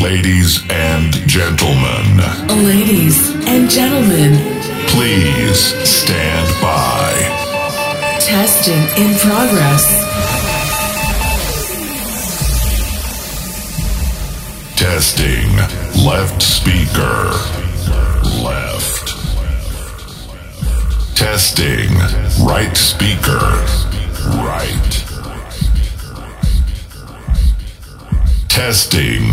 Ladies and gentlemen. Ladies and gentlemen. Please stand by. Testing in progress. Testing left speaker. Left. Testing right speaker. Right. Testing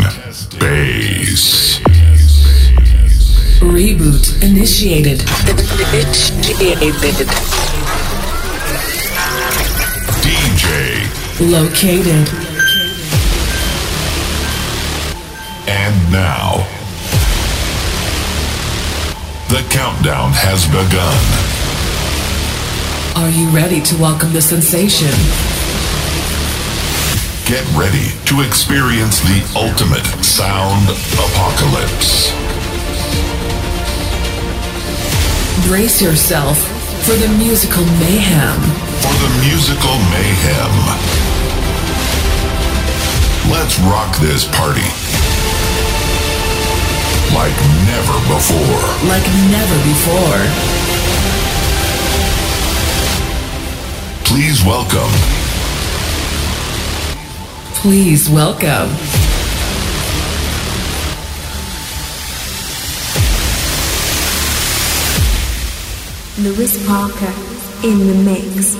bass. Reboot initiated. DJ located. And now, the countdown has begun. Are you ready to welcome the sensation? Get ready to experience the ultimate sound apocalypse. Brace yourself for the musical mayhem. For the musical mayhem. Let's rock this party. Like never before. Like never before. Please welcome. Please welcome Luis Parker in the mix.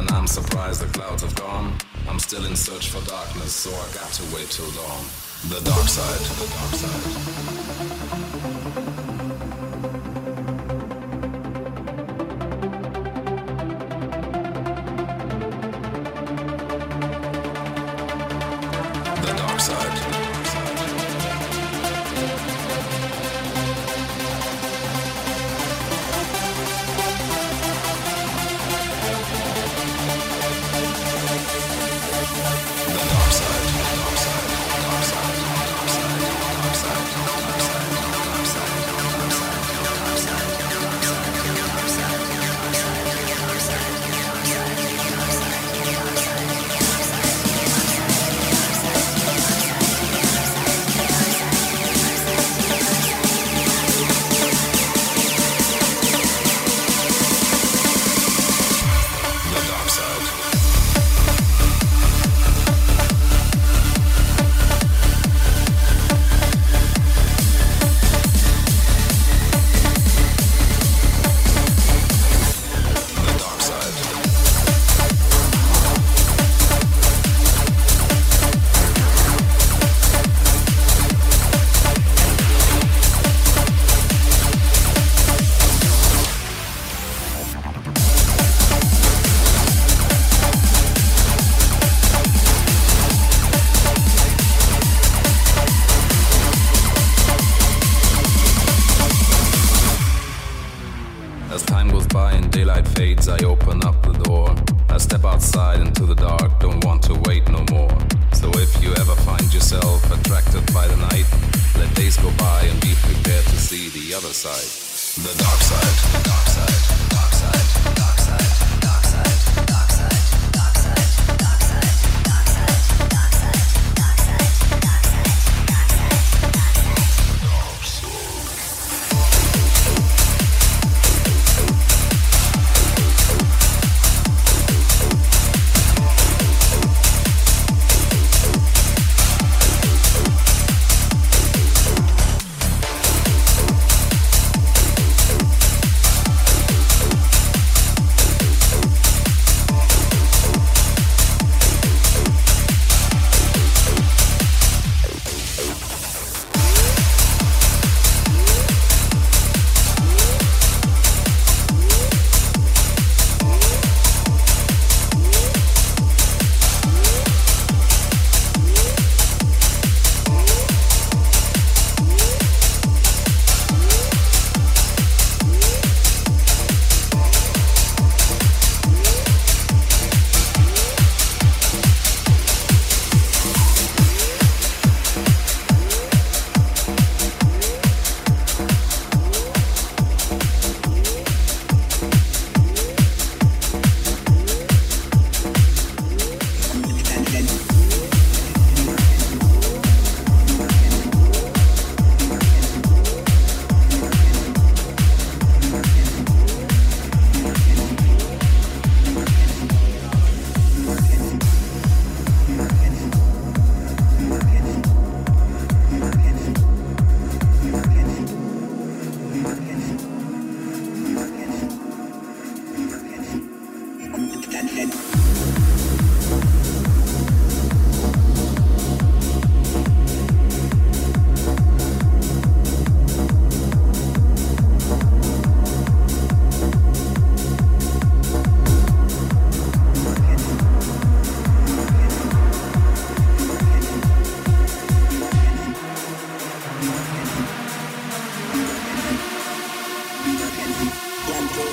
and I'm surprised the clouds have gone. I'm still in search for darkness, so I got to wait till dawn. The dark side, the dark side.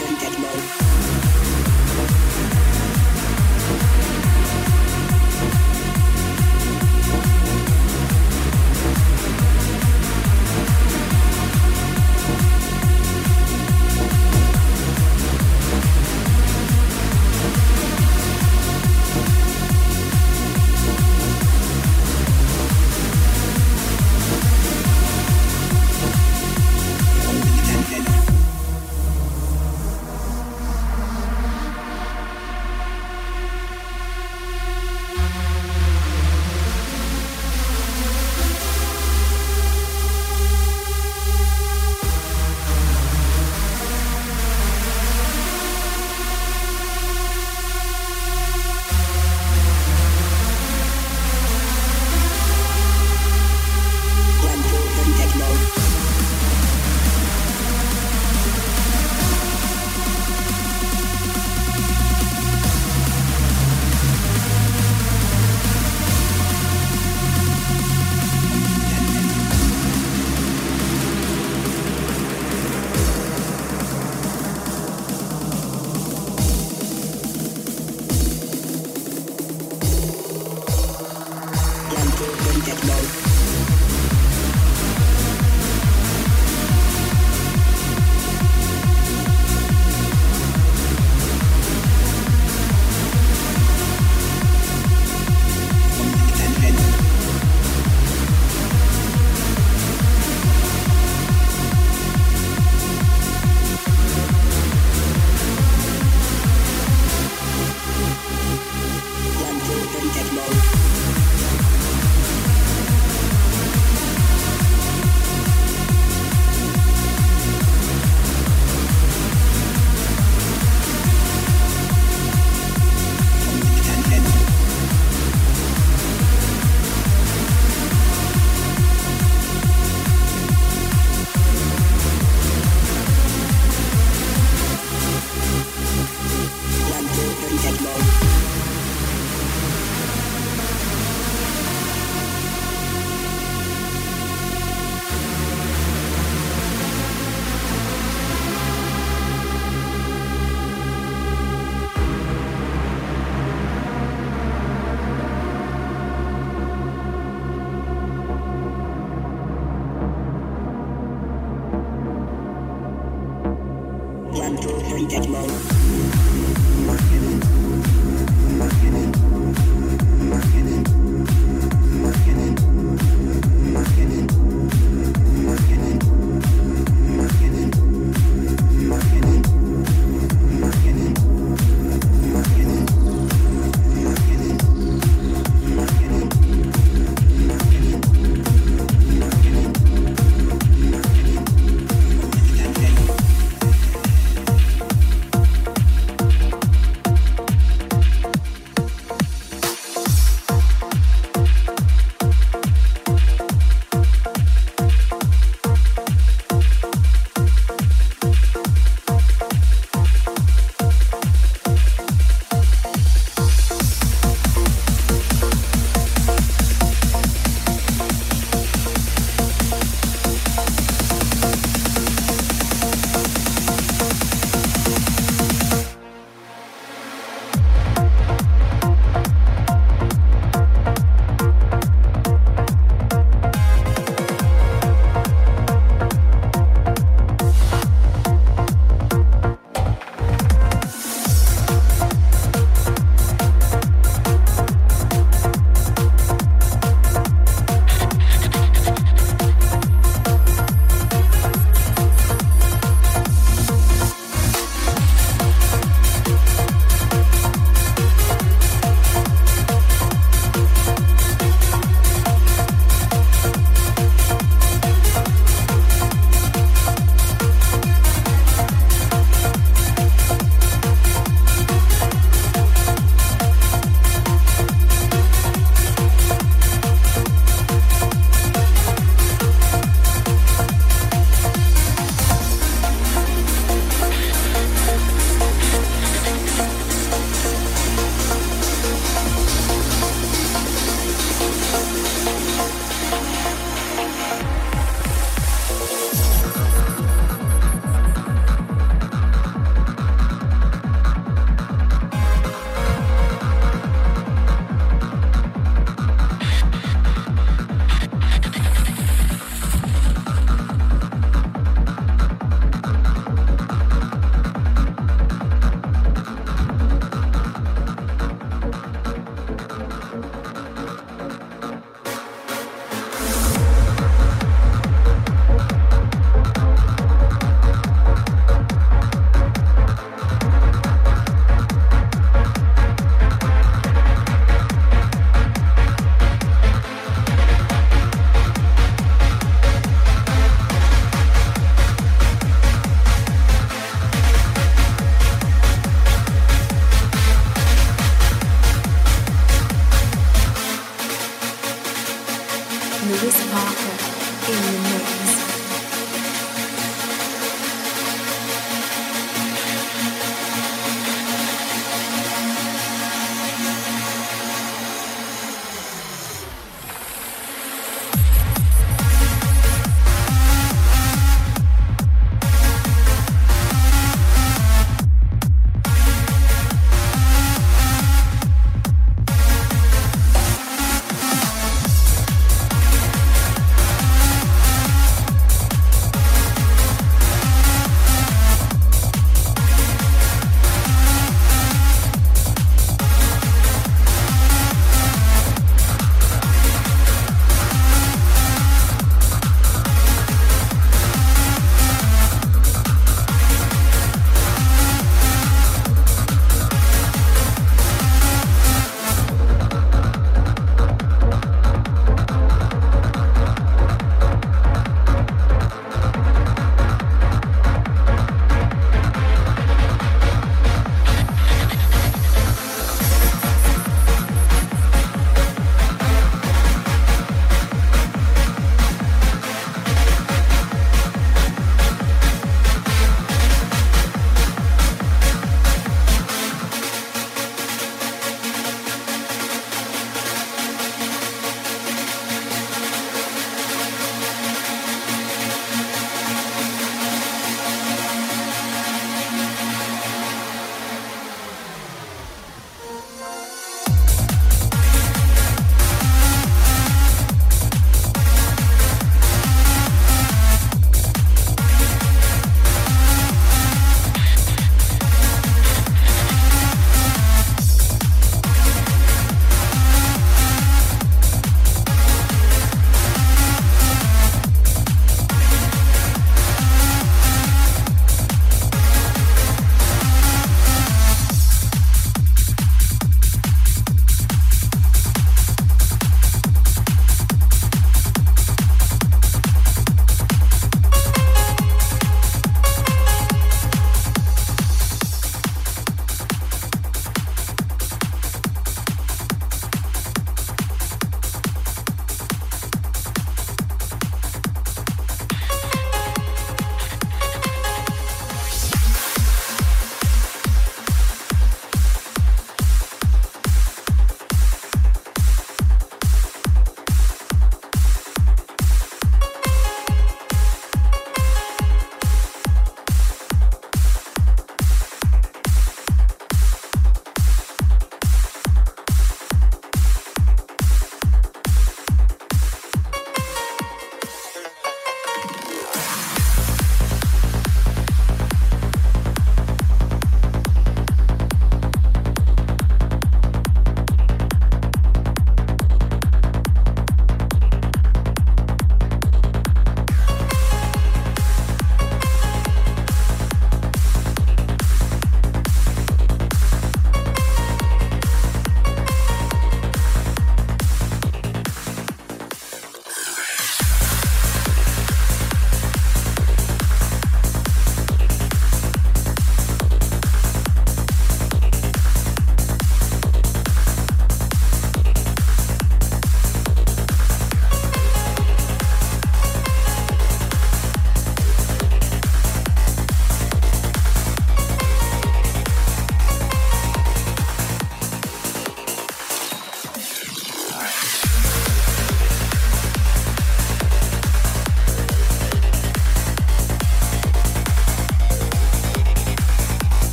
Don't get low.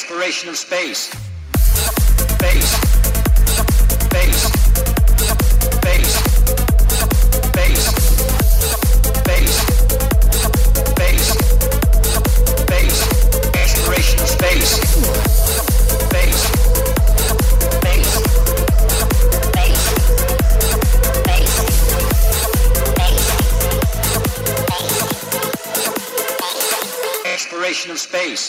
exploration of space. Space. Space. Space. Space. Space. Space. Space. Exploration of space. Space. Space. Space. Space. Space. Exploration of space. Of space. Exploration of space. Space. Space. Space. Space. Space. Space. Space. Space. Exploration of space. Space.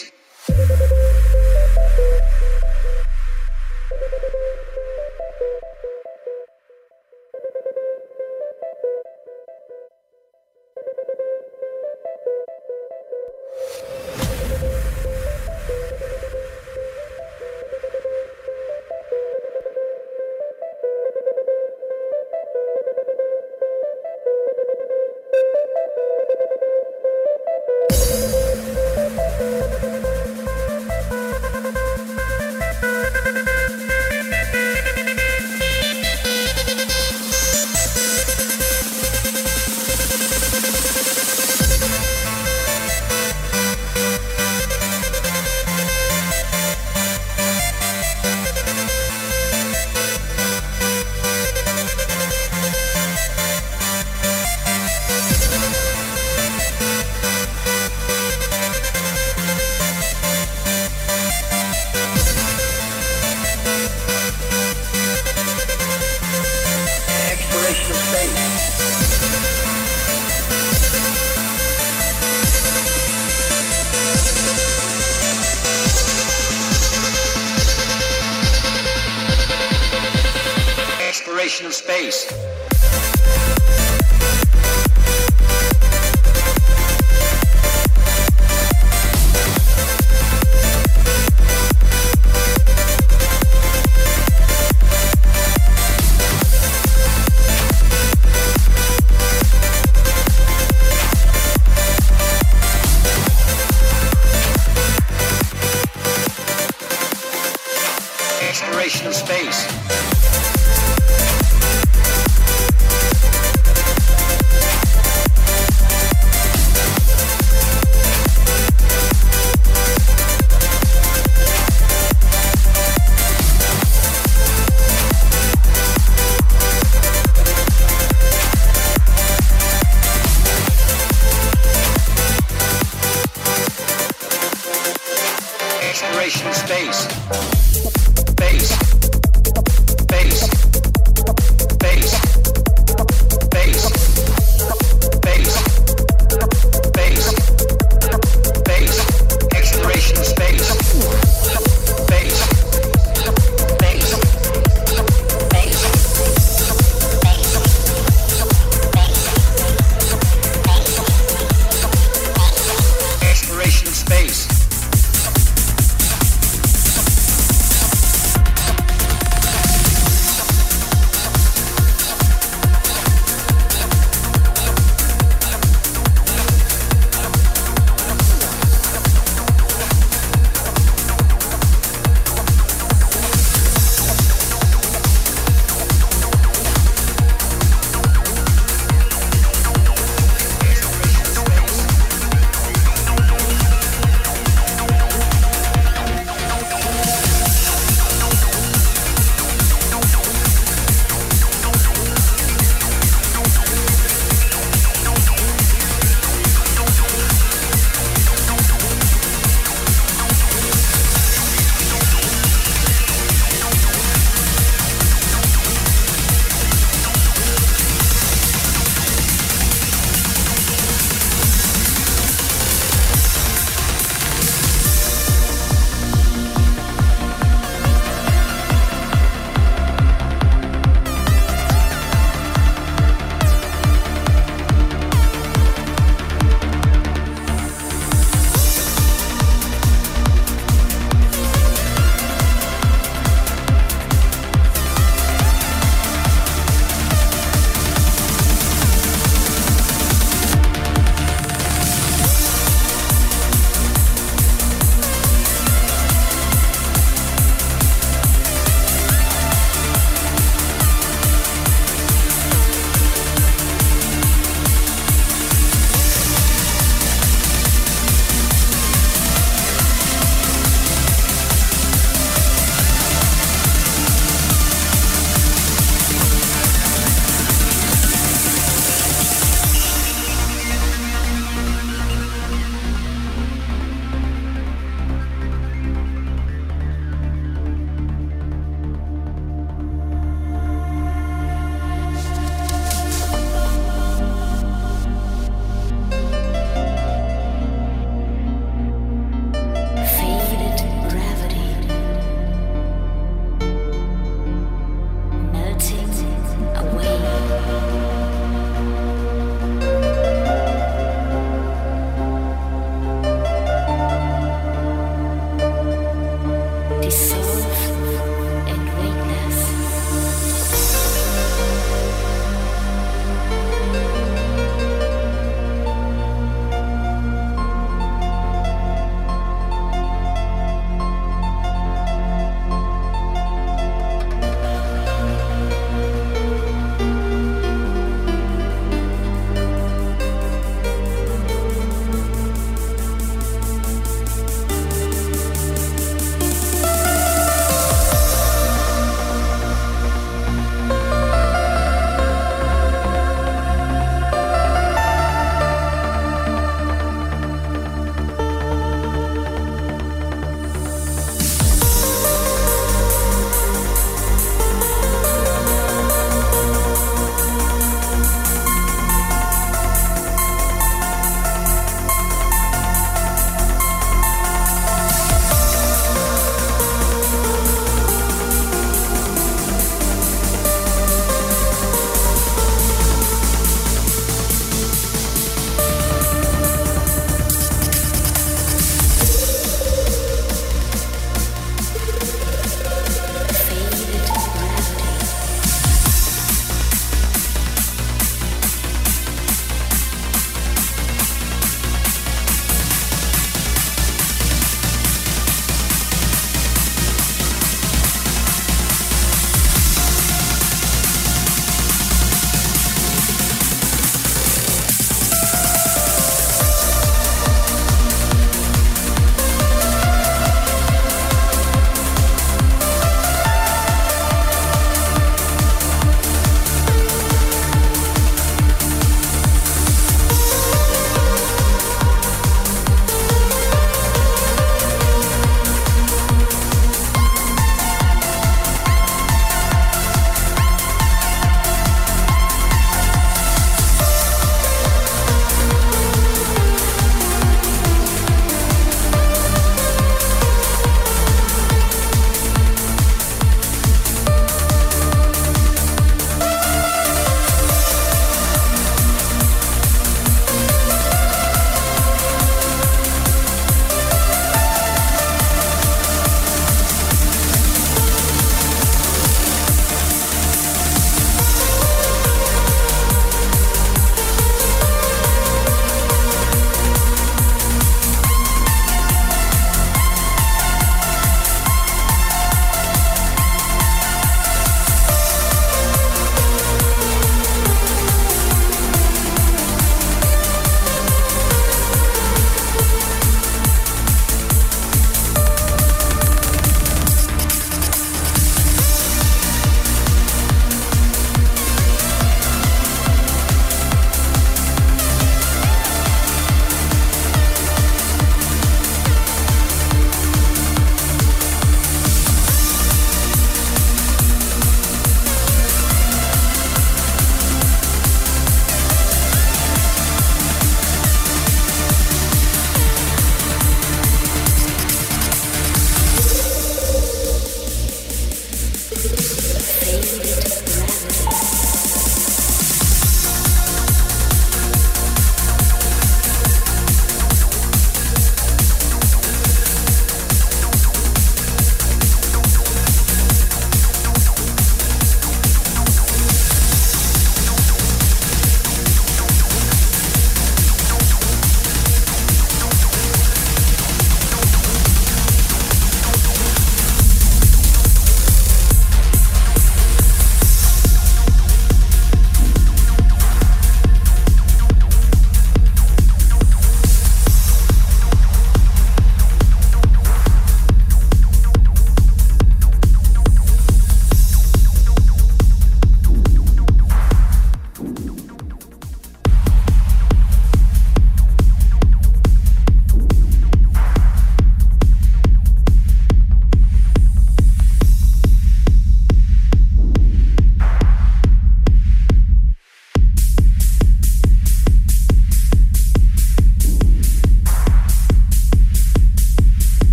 Space. Space. Space. Exploration of space.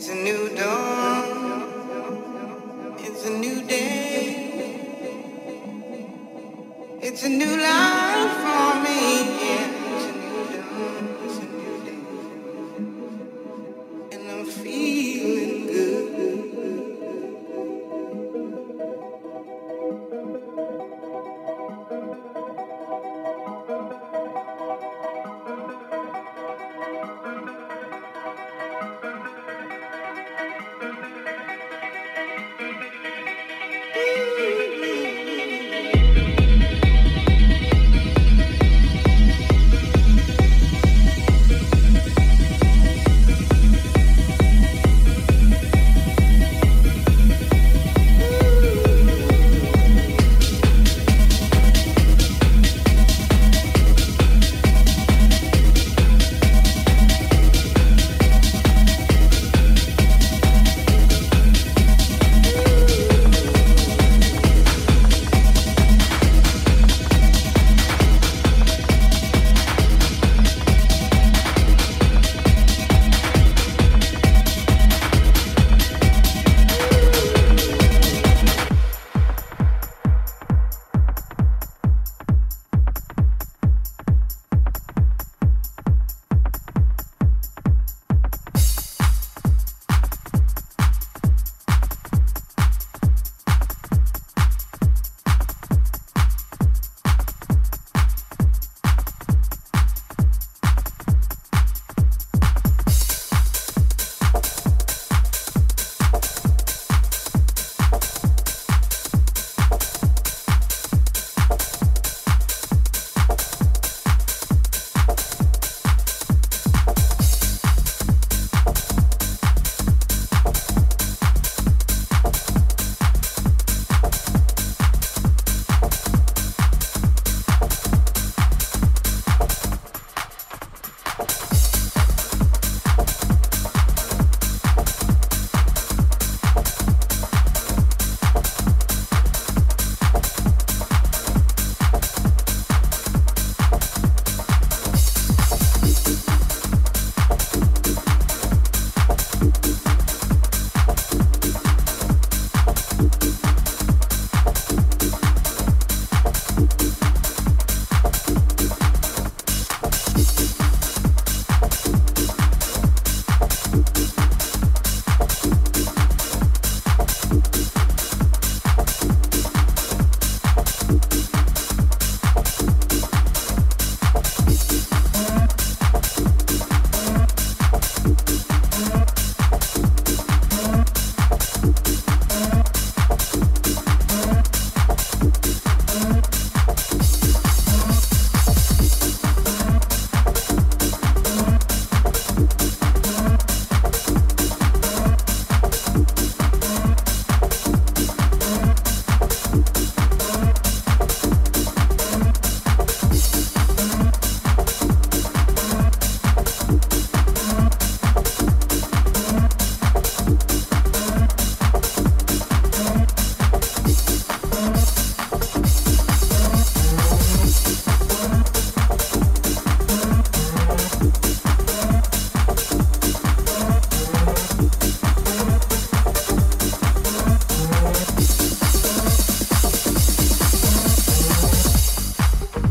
It's a new dawn. It's a new day. It's a new life for me. Yeah, it's a new dawn. It's a new day. And I'm feeling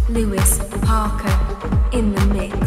Luis Parker in the mix.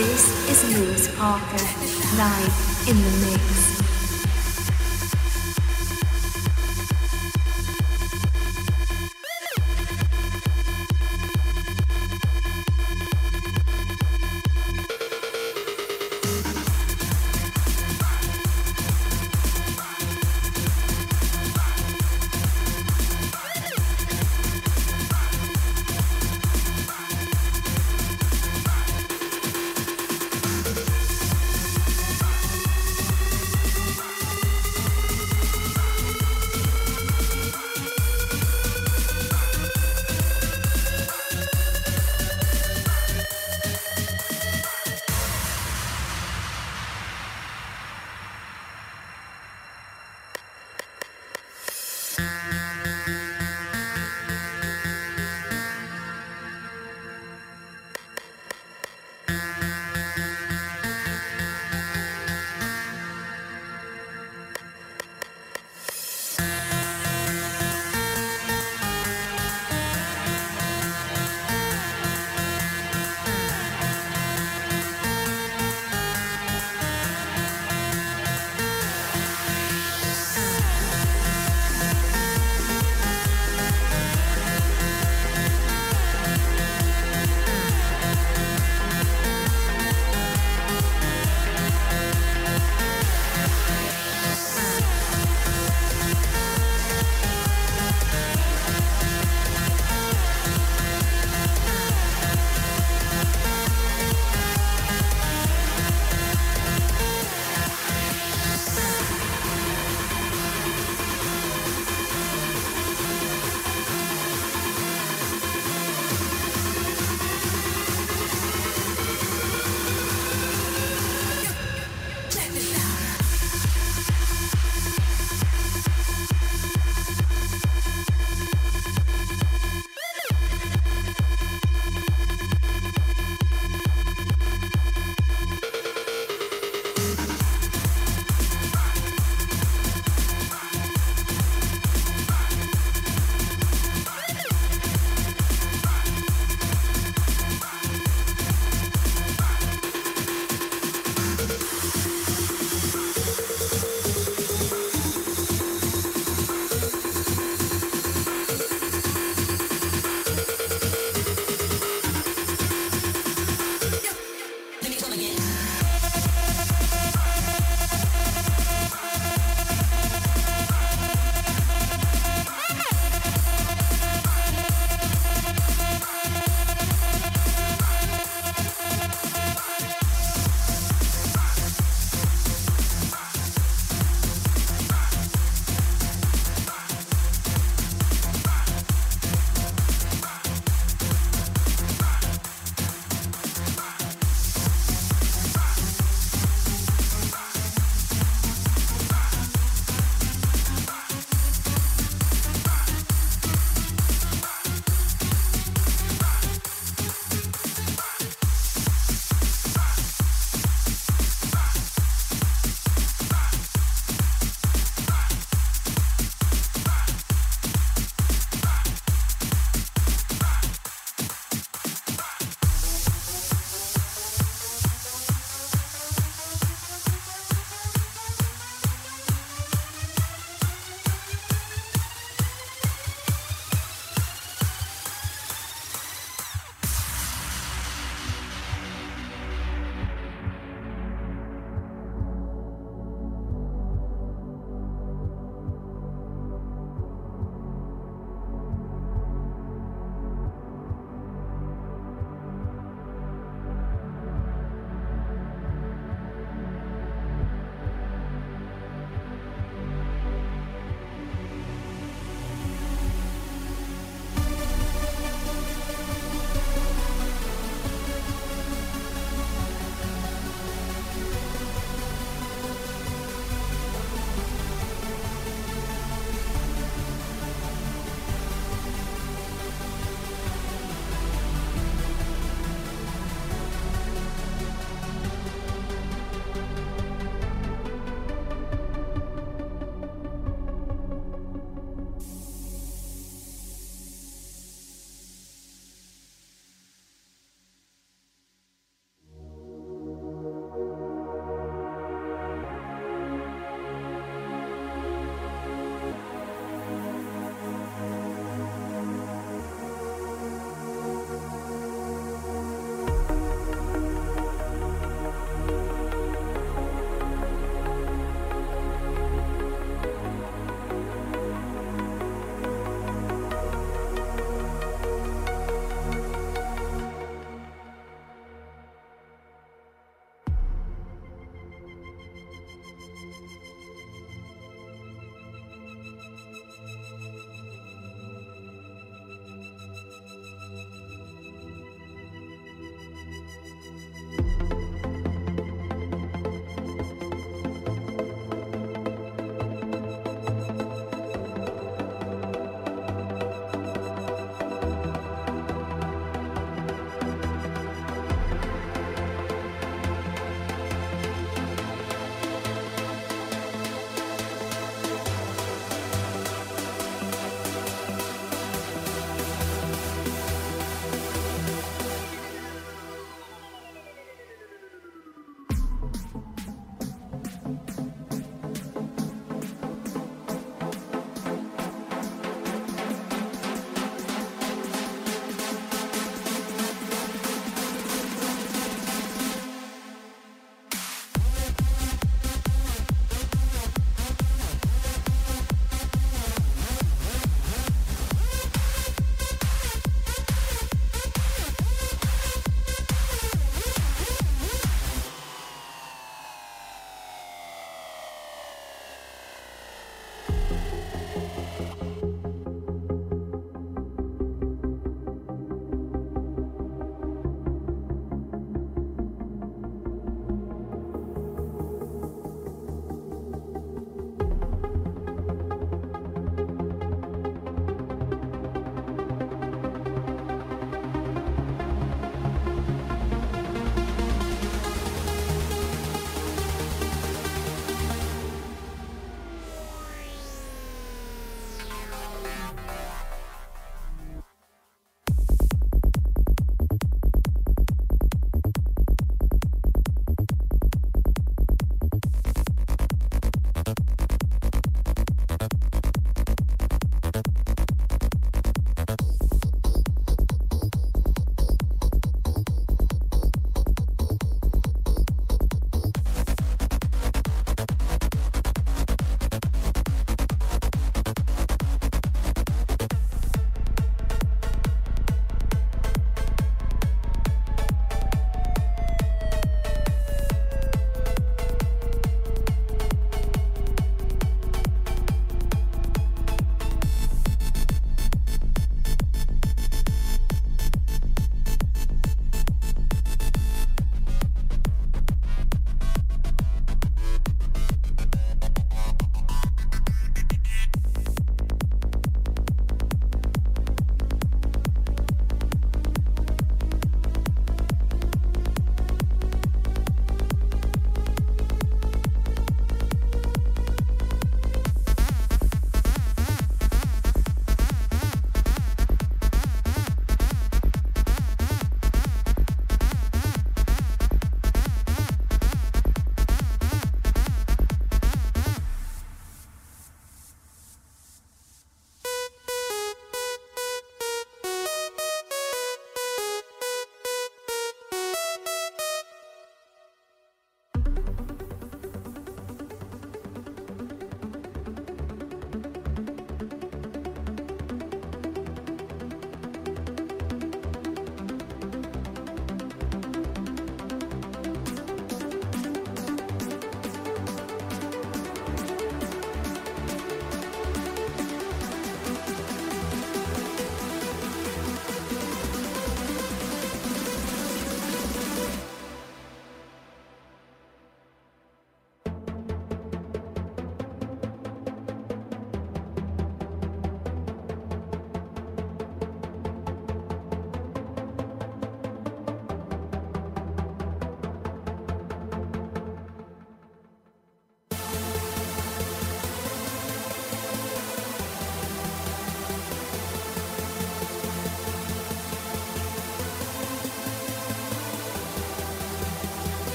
This is Luis Parker, live in the mix.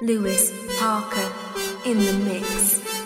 Luis Parker in the mix.